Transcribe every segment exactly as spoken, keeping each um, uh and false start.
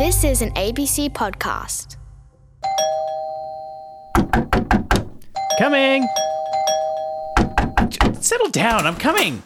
This is an A B C podcast. Coming! J- settle down, I'm coming!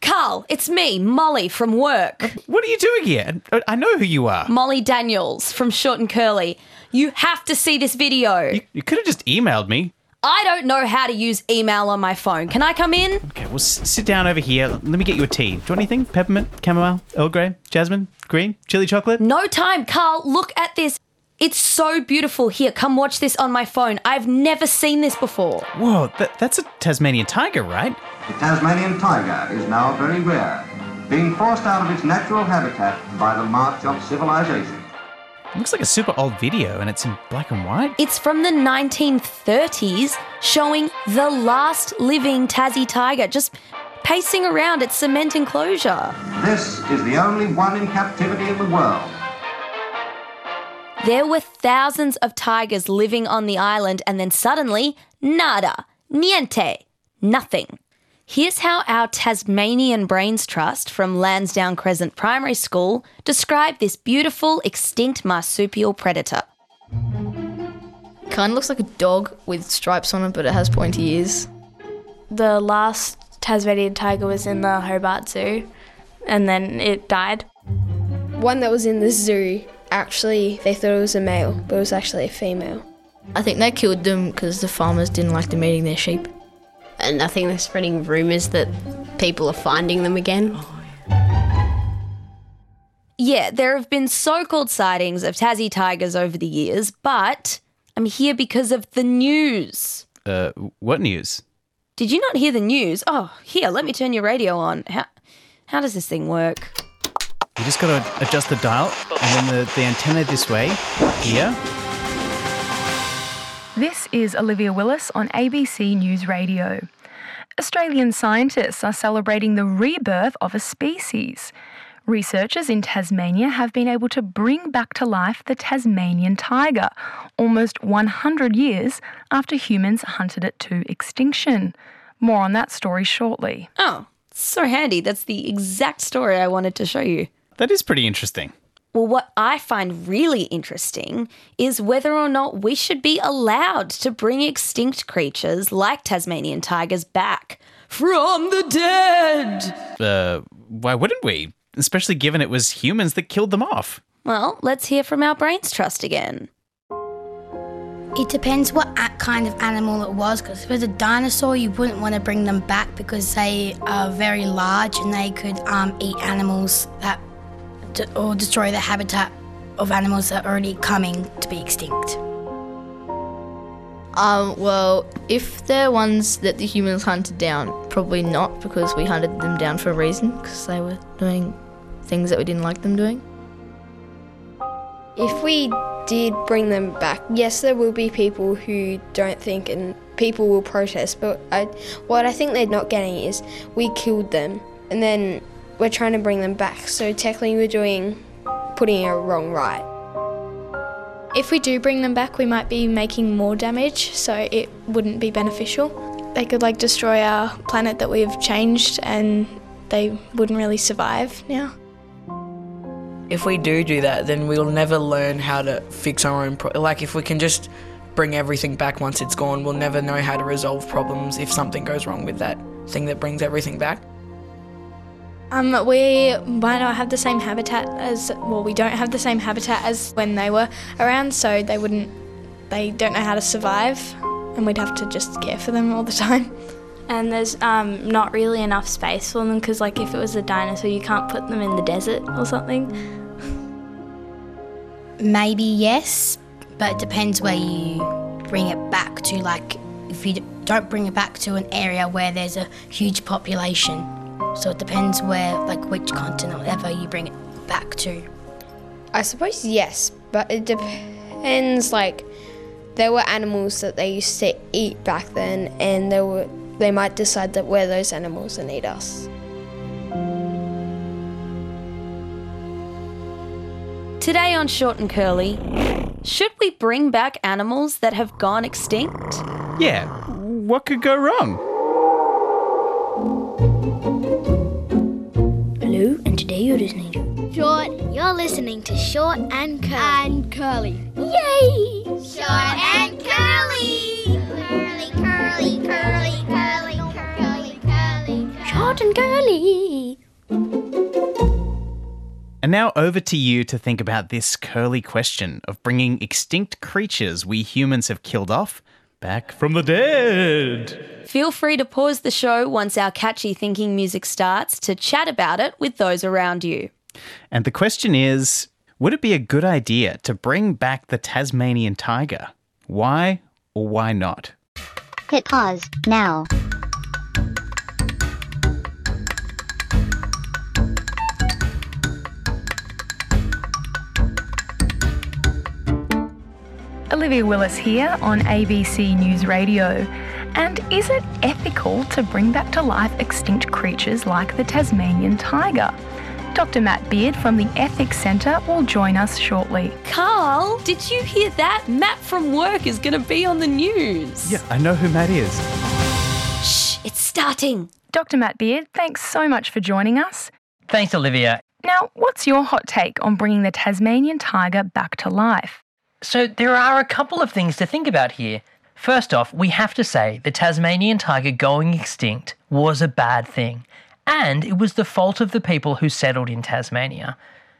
Carl, it's me, Molly, from work. What are you doing here? I know who you are. Molly Daniels from Short and Curly. You have to see this video. You, you could have just emailed me. I don't know how to use email on my phone. Can I come in? Okay, well, s- sit down over here. Let me get you a tea. Do you want anything? Peppermint, chamomile, Earl Grey, jasmine, green, chili chocolate? No time, Carl. Look at this. It's so beautiful. Here, come watch this on my phone. I've never seen this before. Whoa, that, that's a Tasmanian tiger, right? The Tasmanian tiger is now very rare, being forced out of its natural habitat by the march of civilization. It looks like a super old video and it's in black and white. It's from the nineteen thirties, showing the last living Tassie tiger, just pacing around its cement enclosure. This is the only one in captivity in the world. There were thousands of tigers living on the island and then suddenly, nada, niente, nothing. Here's how our Tasmanian Brains Trust from Lansdowne Crescent Primary School described this beautiful extinct marsupial predator. Kind of looks like a dog with stripes on it, but it has pointy ears. The last Tasmanian tiger was in the Hobart Zoo and then it died. One that was in the zoo, actually, they thought it was a male, but it was actually a female. I think they killed them because the farmers didn't like them eating their sheep. And I think they're spreading rumours that people are finding them again. Oh, yeah. yeah, there have been so-called sightings of Tassie tigers over the years, but I'm here because of the news. Uh, what news? Did you not hear the news? Oh, here, let me turn your radio on. How, how does this thing work? You just got to adjust the dial and then the, the antenna this way, here. This is Olivia Willis on A B C News Radio. Australian scientists are celebrating the rebirth of a species. Researchers in Tasmania have been able to bring back to life the Tasmanian tiger, almost one hundred years after humans hunted it to extinction. More on that story shortly. Oh, so handy. That's the exact story I wanted to show you. That is pretty interesting. Well, what I find really interesting is whether or not we should be allowed to bring extinct creatures like Tasmanian tigers back from the dead. Uh, why wouldn't we? Especially given it was humans that killed them off. Well, let's hear from our Brains Trust again. It depends what kind of animal it was, because if it was a dinosaur, you wouldn't want to bring them back because they are very large and they could um, eat animals that or destroy the habitat of animals that are already coming to be extinct. Um, well, if they're ones that the humans hunted down, probably not, because we hunted them down for a reason, because they were doing things that we didn't like them doing. If we did bring them back, yes, there will be people who don't think and people will protest, but I, what I think they're not getting is we killed them and then we're trying to bring them back, so technically we're doing, putting it wrong right. If we do bring them back, we might be making more damage, so it wouldn't be beneficial. They could like destroy our planet that we've changed and they wouldn't really survive now. If we do do that, then we'll never learn how to fix our own, pro- like if we can just bring everything back once it's gone, we'll never know how to resolve problems if something goes wrong with that thing that brings everything back. Um, we might not have the same habitat as, well, we don't have the same habitat as when they were around, so they wouldn't, they don't know how to survive, and we'd have to just care for them all the time. And there's um, not really enough space for them, because like if it was a dinosaur, you can't put them in the desert or something. Maybe yes, but it depends where you bring it back to, like if you don't bring it back to an area where there's a huge population. So it depends where, like which continent or whatever you bring it back to. I suppose yes, but it depends, like there were animals that they used to eat back then and they were they might decide that we're those animals and eat us. Today on Short and Curly, should we bring back animals that have gone extinct? Yeah, what could go wrong? today you're listening to Short. You're listening to Short and Curly. And Curly. Yay! Short and Curly. Curly, curly, curly, curly, curly, curly, curly. Short and Curly. And now over to you to think about this curly question of bringing extinct creatures we humans have killed off back from the dead. Feel free to pause the show once our catchy thinking music starts to chat about it with those around you. And the question is, would it be a good idea to bring back the Tasmanian tiger? Why or why not? Hit pause now. Olivia Willis here on A B C News Radio. And is it ethical to bring back to life extinct creatures like the Tasmanian tiger? Doctor Matt Beard from the Ethics Centre will join us shortly. Carl, did you hear that? Matt from work is going to be on the news. Yeah, I know who Matt is. Shh, it's starting. Doctor Matt Beard, thanks so much for joining us. Thanks, Olivia. Now, what's your hot take on bringing the Tasmanian tiger back to life? So there are a couple of things to think about here. First off, we have to say the Tasmanian tiger going extinct was a bad thing, and it was the fault of the people who settled in Tasmania.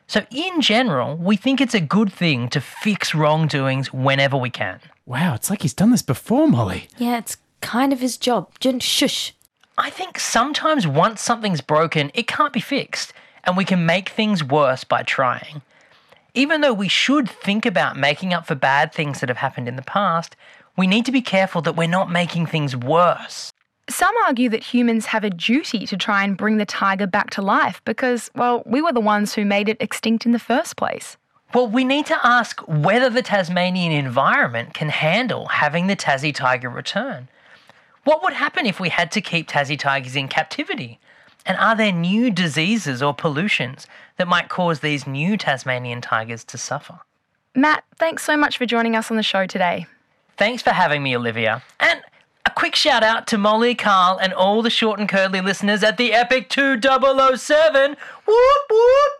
So in general, we think it's a good thing to fix wrongdoings whenever we can. Wow, it's like he's done this before, Molly. Yeah, it's kind of his job. Shush. I think sometimes once something's broken, it can't be fixed, and we can make things worse by trying. Even though we should think about making up for bad things that have happened in the past, we need to be careful that we're not making things worse. Some argue that humans have a duty to try and bring the tiger back to life because, well, we were the ones who made it extinct in the first place. Well, we need to ask whether the Tasmanian environment can handle having the Tassie tiger return. What would happen if we had to keep Tassie tigers in captivity? And are there new diseases or pollutions that might cause these new Tasmanian tigers to suffer? Matt, thanks so much for joining us on the show today. Thanks for having me, Olivia. And a quick shout out to Molly, Carl, and all the Short and Curly listeners at the epic two thousand seven. Whoop, whoop.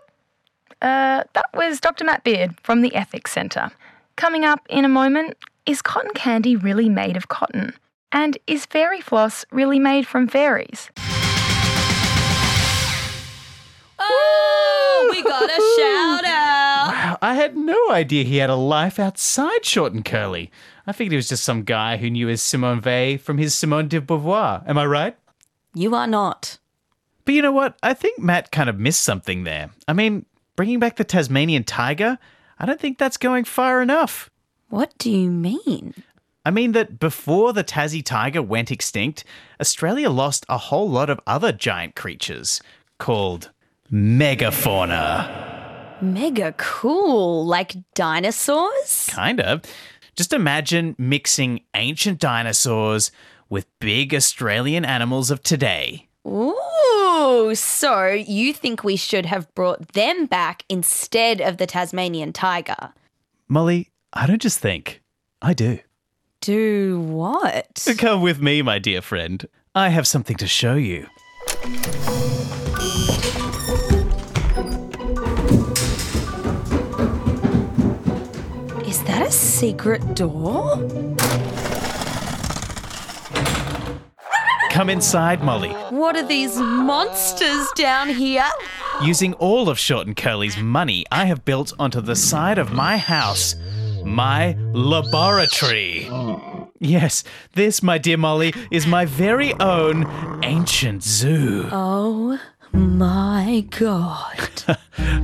Uh, that was Doctor Matt Beard from the Ethics Centre. Coming up in a moment, is cotton candy really made of cotton? And is fairy floss really made from fairies? Oh, we got a shout out. Wow, I had no idea he had a life outside Short and Curly. I figured he was just some guy who knew his Simone Veil from his Simone de Beauvoir. Am I right? You are not. But you know what? I think Matt kind of missed something there. I mean, bringing back the Tasmanian tiger, I don't think that's going far enough. What do you mean? I mean that before the Tassie tiger went extinct, Australia lost a whole lot of other giant creatures called megafauna. Mega cool, like dinosaurs? Kind of. Just imagine mixing ancient dinosaurs with big Australian animals of today. Ooh, so you think we should have brought them back instead of the Tasmanian tiger? Molly, I don't just think. I do. Do what? Come with me, my dear friend. I have something to show you. Is that a secret door? Come inside, Molly. What are these monsters down here? Using all of Short and Curly's money, I have built onto the side of my house my laboratory. Yes, this, my dear Molly, is my very own ancient zoo. Oh my god.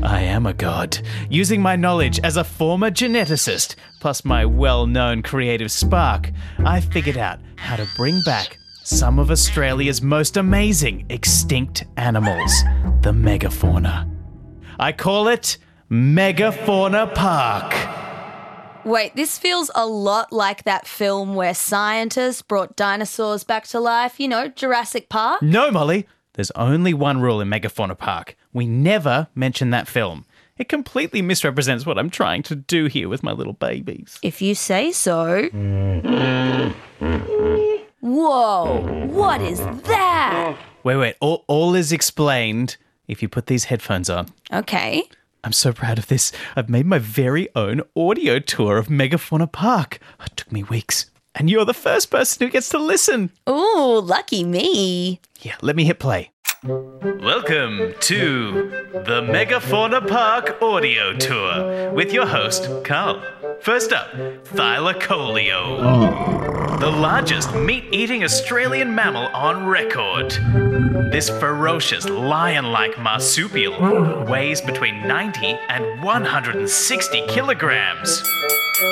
I am a god. Using my knowledge as a former geneticist, plus my well-known creative spark, I figured out how to bring back some of Australia's most amazing extinct animals, the megafauna. I call it Megafauna Park. Wait, this feels a lot like that film where scientists brought dinosaurs back to life, you know, Jurassic Park. No, Molly. There's only one rule in Megafauna Park. We never mention that film. It completely misrepresents what I'm trying to do here with my little babies. If you say so. Whoa, what is that? Wait, wait, all, all is explained if you put these headphones on. Okay. I'm so proud of this. I've made my very own audio tour of Megafauna Park. It took me weeks. And you're the first person who gets to listen. Ooh, lucky me. Yeah, let me hit play. Welcome to the Megafauna Park Audio Tour with your host, Carl. First up, Thylacoleo, the largest meat-eating Australian mammal on record. This ferocious lion-like marsupial weighs between ninety and one hundred sixty kilograms.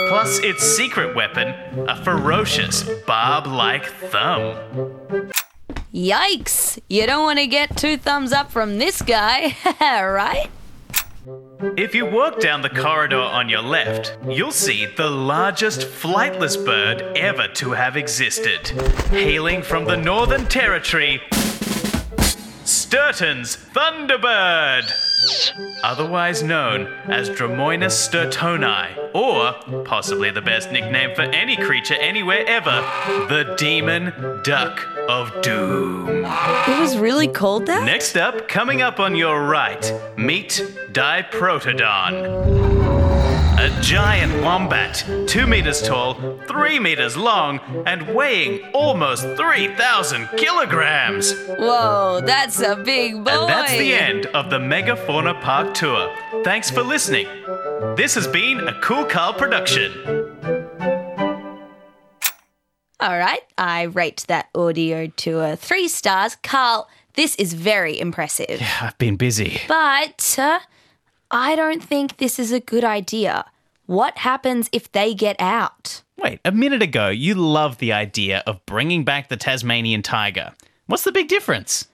Plus its secret weapon, a ferocious barb-like thumb. Yikes! You don't want to get two thumbs up from this guy, right? If you walk down the corridor on your left, you'll see the largest flightless bird ever to have existed. Hailing from the Northern Territory, Sturton's Thunderbird! Otherwise known as Dromoinus sturtoni, or, possibly the best nickname for any creature anywhere ever, the Demon Duck of Doom. It was really called that? Next up, coming up on your right, meet Diprotodon. A giant wombat, two meters tall, three meters long, and weighing almost three thousand kilograms. Whoa, that's a big boy. And that's the end of the Megafauna Park tour. Thanks for listening. This has been a Cool Carl production. All right, I rate that audio tour three stars. Carl, this is very impressive. Yeah, I've been busy. But... Uh, I don't think this is a good idea. What happens if they get out? Wait, a minute ago you loved the idea of bringing back the Tasmanian tiger. What's the big difference?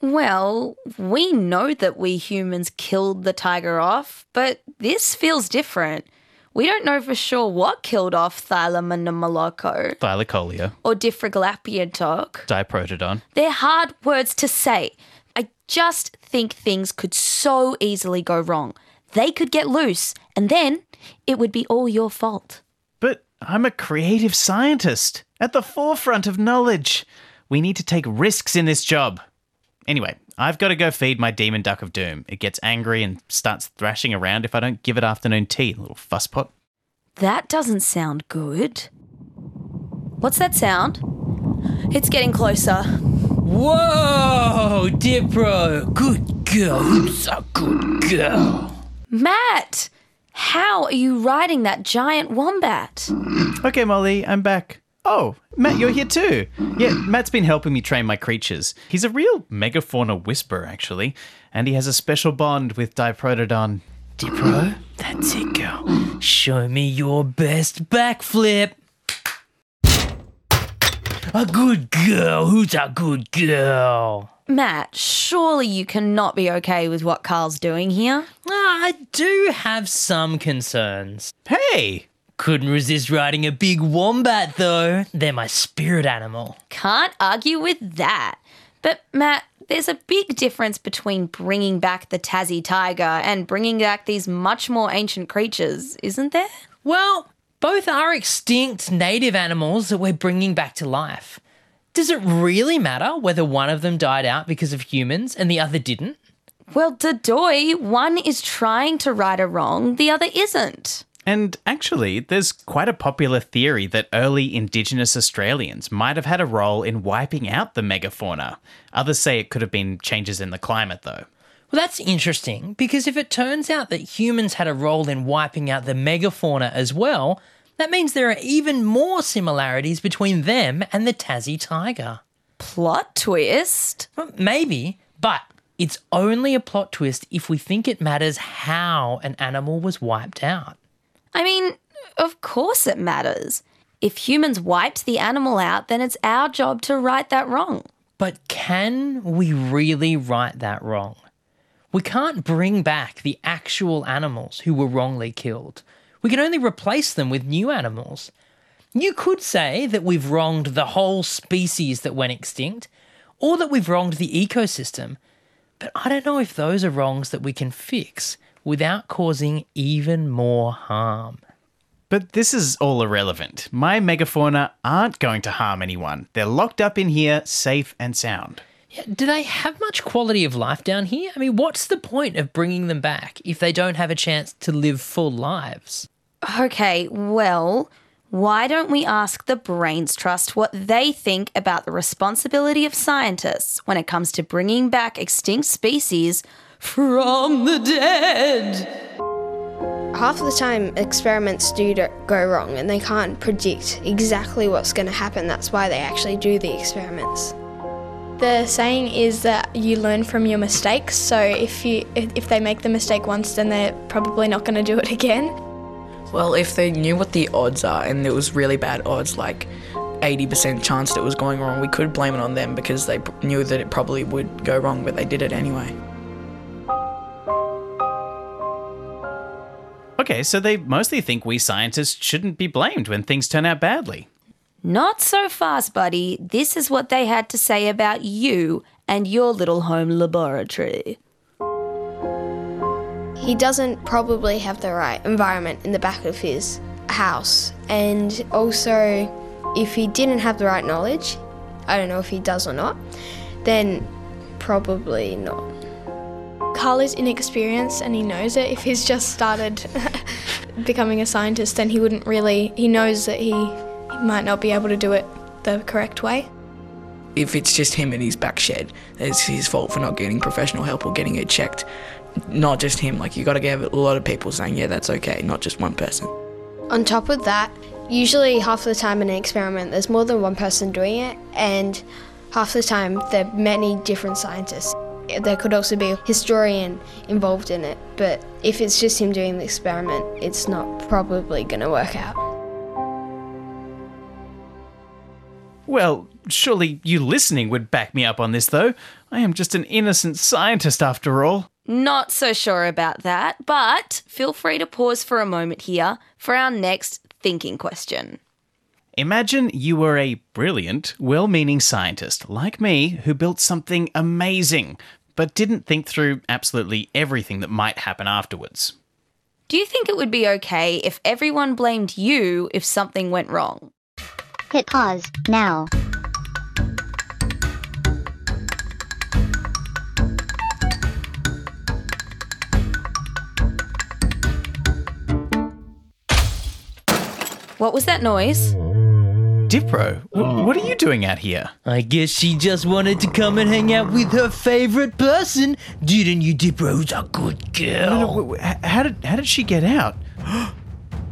Well, we know that we humans killed the tiger off, but this feels different. We don't know for sure what killed off Thylacinum Malaco, Thylacoleo, or Diprotodon, Diprotodon. They're hard words to say. I just think things could so easily go wrong. They could get loose, and then it would be all your fault. But I'm a creative scientist at the forefront of knowledge. We need to take risks in this job. Anyway, I've got to go feed my Demon Duck of Doom. It gets angry and starts thrashing around if I don't give it afternoon tea, little fusspot. That doesn't sound good. What's that sound? It's getting closer. Whoa, Dipro, good girl, you're so good girl. Matt, how are you riding that giant wombat? Okay, Molly, I'm back. Oh, Matt, you're here too. Yeah, Matt's been helping me train my creatures. He's a real megafauna whisperer, actually, and he has a special bond with Diprotodon. Dipro, that's it, girl. Show me your best backflip. A good girl. Who's a good girl? Matt, surely you cannot be okay with what Carl's doing here. Ah, I do have some concerns. Hey! Couldn't resist riding a big wombat, though. They're my spirit animal. Can't argue with that. But, Matt, there's a big difference between bringing back the Tassie tiger and bringing back these much more ancient creatures, isn't there? Well... both are extinct native animals that we're bringing back to life. Does it really matter whether one of them died out because of humans and the other didn't? Well, Dadoy, one is trying to right a wrong, the other isn't. And actually, there's quite a popular theory that early Indigenous Australians might have had a role in wiping out the megafauna. Others say it could have been changes in the climate, though. Well, that's interesting, because if it turns out that humans had a role in wiping out the megafauna as well, that means there are even more similarities between them and the Tassie tiger. Plot twist? Well, maybe, but it's only a plot twist if we think it matters how an animal was wiped out. I mean, of course it matters. If humans wiped the animal out, then it's our job to right that wrong. But can we really right that wrong? We can't bring back the actual animals who were wrongly killed. We can only replace them with new animals. You could say that we've wronged the whole species that went extinct, or that we've wronged the ecosystem, but I don't know if those are wrongs that we can fix without causing even more harm. But this is all irrelevant. My megafauna aren't going to harm anyone. They're locked up in here, safe and sound. Do they have much quality of life down here? I mean, what's the point of bringing them back if they don't have a chance to live full lives? Okay, well, why don't we ask the Brains Trust what they think about the responsibility of scientists when it comes to bringing back extinct species from the dead? Half of the time experiments do go wrong and they can't predict exactly what's going to happen. That's why they actually do the experiments. The saying is that you learn from your mistakes, so if you if they make the mistake once, then they're probably not going to do it again. Well, if they knew what the odds are and it was really bad odds, like eighty percent chance that it was going wrong, we could blame it on them because they knew that it probably would go wrong, but they did it anyway. Okay, so they mostly think we scientists shouldn't be blamed when things turn out badly. Not so fast, buddy. This is what they had to say about you and your little home laboratory. He doesn't probably have the right environment in the back of his house. And also, if he didn't have the right knowledge, I don't know if he does or not, then probably not. Carl is inexperienced and he knows it. If he's just started becoming a scientist, then he wouldn't really... He knows that he... might not be able to do it the correct way. If it's just him in his back shed, it's his fault for not getting professional help or getting it checked. Not just him, like you got to get a lot of people saying, yeah, that's okay, not just one person. On top of that, usually half the time in an experiment there's more than one person doing it, and half the time there are many different scientists. There could also be a historian involved in it, but if it's just him doing the experiment, it's not probably going to work out. Well, surely you listening would back me up on this, though. I am just an innocent scientist after all. Not so sure about that, but feel free to pause for a moment here for our next thinking question. Imagine you were a brilliant, well-meaning scientist like me who built something amazing, but didn't think through absolutely everything that might happen afterwards. Do you think it would be okay if everyone blamed you if something went wrong? Hit pause now. What was that noise? Dipro, w- what are you doing out here? I guess she just wanted to come and hang out with her favourite person. Didn't you, Dipro's a good girl? No, no, wait, wait, how did how did she get out?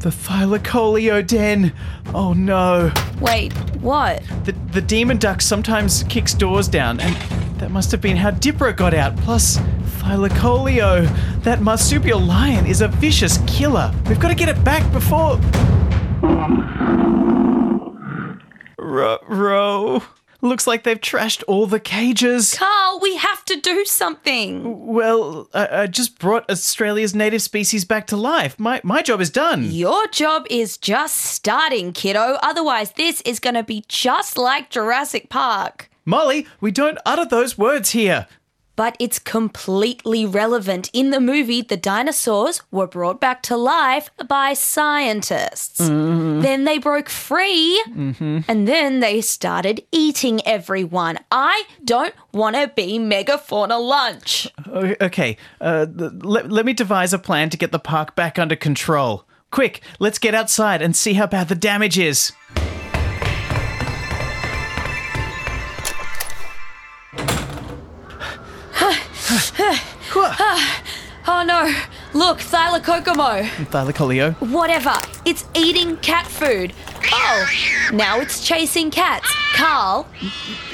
The Thylacoleo den. Oh no. Wait, what? The the demon duck sometimes kicks doors down, and that must have been how Dipro got out. Plus, Thylacoleo, that marsupial lion, is a vicious killer. We've got to get it back before... Ro-ro. Looks like they've trashed all the cages. Carl, we have to do something. Well, I, I just brought Australia's native species back to life. My my job is done. Your job is just starting, kiddo. Otherwise, this is going to be just like Jurassic Park. Molly, we don't utter those words here. But it's completely relevant. In the movie, the dinosaurs were brought back to life by scientists. Mm-hmm. Then they broke free, mm-hmm. and then they started eating everyone. I don't want to be megafauna lunch. Okay, uh, let, let me devise a plan to get the park back under control. Quick, let's get outside and see how bad the damage is. Oh no, look, Thylacocomo. Thylacoleo. Whatever, it's eating cat food. Oh, now it's chasing cats. Carl.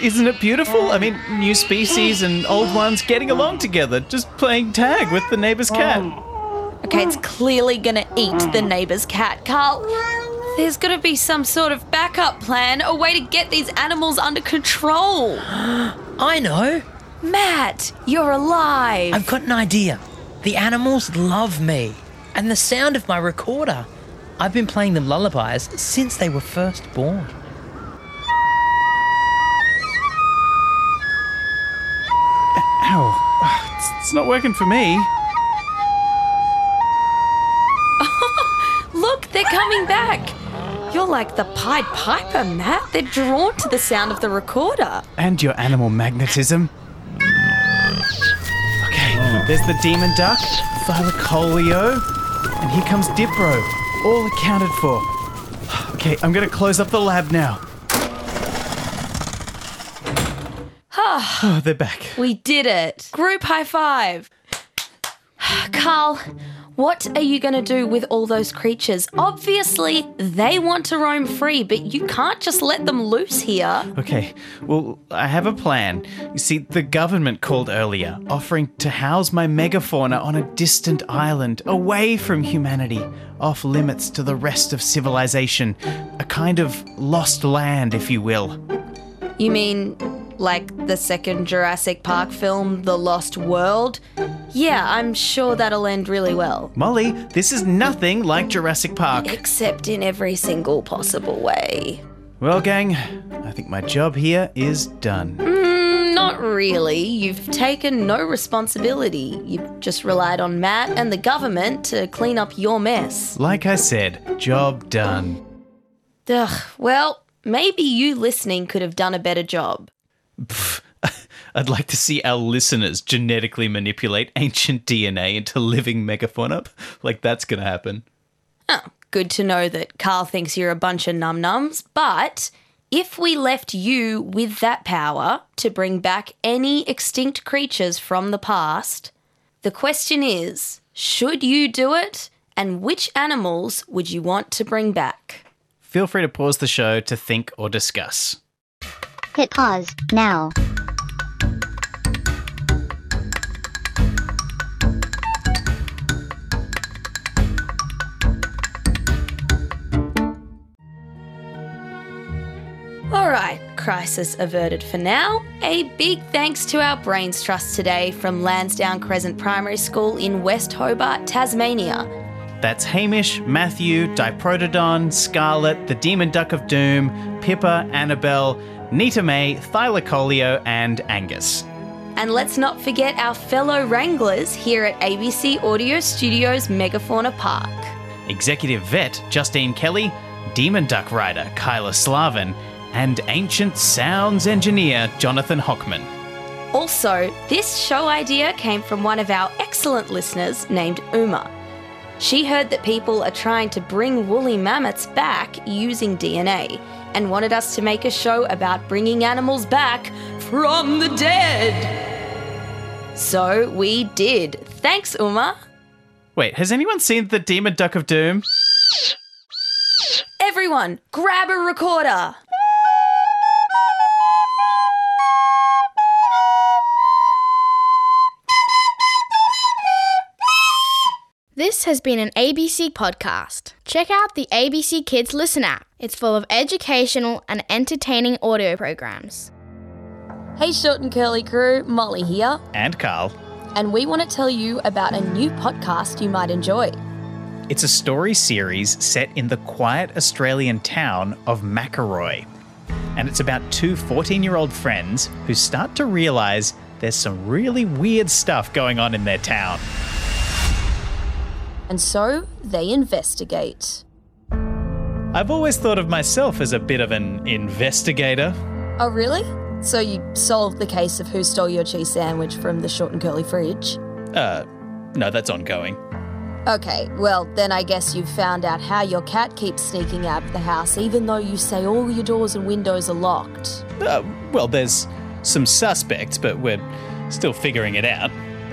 Isn't it beautiful? I mean, new species and old ones getting along together, just playing tag with the neighbour's cat. Okay, it's clearly going to eat the neighbour's cat. Carl, there's got to be some sort of backup plan, a way to get these animals under control. I know. Matt, you're alive. I've got an idea. The animals love me and the sound of my recorder. I've been playing them lullabies since they were first born. Ow. It's not working for me. Look, they're coming back. You're like the Pied Piper, Matt. They're drawn to the sound of the recorder. And your animal magnetism. Okay, there's the demon duck, Thylacoleo, and here comes Dipro, all accounted for. Okay, I'm going to close up the lab now. Oh, they're back. We did it. Group high five. Carl, what are you going to do with all those creatures? Obviously, they want to roam free, but you can't just let them loose here. Okay, well, I have a plan. You see, the government called earlier, offering to house my megafauna on a distant island, away from humanity, off limits to the rest of civilization. A kind of lost land, if you will. You mean... like the second Jurassic Park film, The Lost World? Yeah, I'm sure that'll end really well. Molly, this is nothing like Jurassic Park. Except in every single possible way. Well, gang, I think my job here is done. Mm, not really. You've taken no responsibility. You've just relied on Matt and the government to clean up your mess. Like I said, job done. Ugh, well, maybe you listening could have done a better job. Pfft, I'd like to see our listeners genetically manipulate ancient D N A into living megafauna. Like, that's going to happen. Oh, good to know that Carl thinks you're a bunch of num-nums, but if we left you with that power to bring back any extinct creatures from the past, the question is, should you do it, and which animals would you want to bring back? Feel free to pause the show to think or discuss. Hit pause now. All right, crisis averted for now. A big thanks to our Brains Trust today from Lansdowne Crescent Primary School in West Hobart, Tasmania. That's Hamish, Matthew, Diprotodon, Scarlet, the Demon Duck of Doom, Pippa, Annabelle, Nita May, Thylacoleo and Angus. And let's not forget our fellow wranglers here at A B C Audio Studios Megafauna Park. Executive Vet Justine Kelly, Demon Duck Rider Kyla Slavin and Ancient Sounds Engineer Jonathan Hockman. Also, this show idea came from one of our excellent listeners named Uma. She heard that people are trying to bring woolly mammoths back using D N A and wanted us to make a show about bringing animals back from the dead. So we did. Thanks, Uma. Wait, has anyone seen the Demon Duck of Doom? Everyone, grab a recorder. This has been an A B C podcast. Check out the A B C Kids Listen app. It's full of educational and entertaining audio programs. Hey, Short and Curly crew, Molly here. And Carl. And we want to tell you about a new podcast you might enjoy. It's a story series set in the quiet Australian town of Macaroy. And it's about two fourteen-year-old friends who start to realise there's some really weird stuff going on in their town. And so they investigate. I've always thought of myself as a bit of an investigator. Oh, really? So you solved the case of who stole your cheese sandwich from the Short and Curly fridge? Uh, no, that's ongoing. Okay, well, then I guess you've found out how your cat keeps sneaking out of the house, even though you say all your doors and windows are locked. Uh, well, there's some suspects, but we're still figuring it out.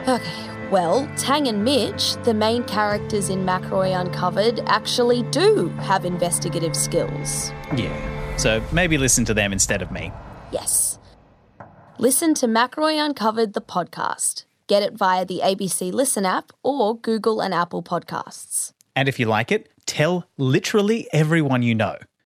Okay. Well, Tang and Mitch, the main characters in McRoy Uncovered, actually do have investigative skills. Yeah, so maybe listen to them instead of me. Yes. Listen to McRoy Uncovered, the podcast. Get it via the A B C Listen app or Google and Apple podcasts. And if you like it, tell literally everyone you know.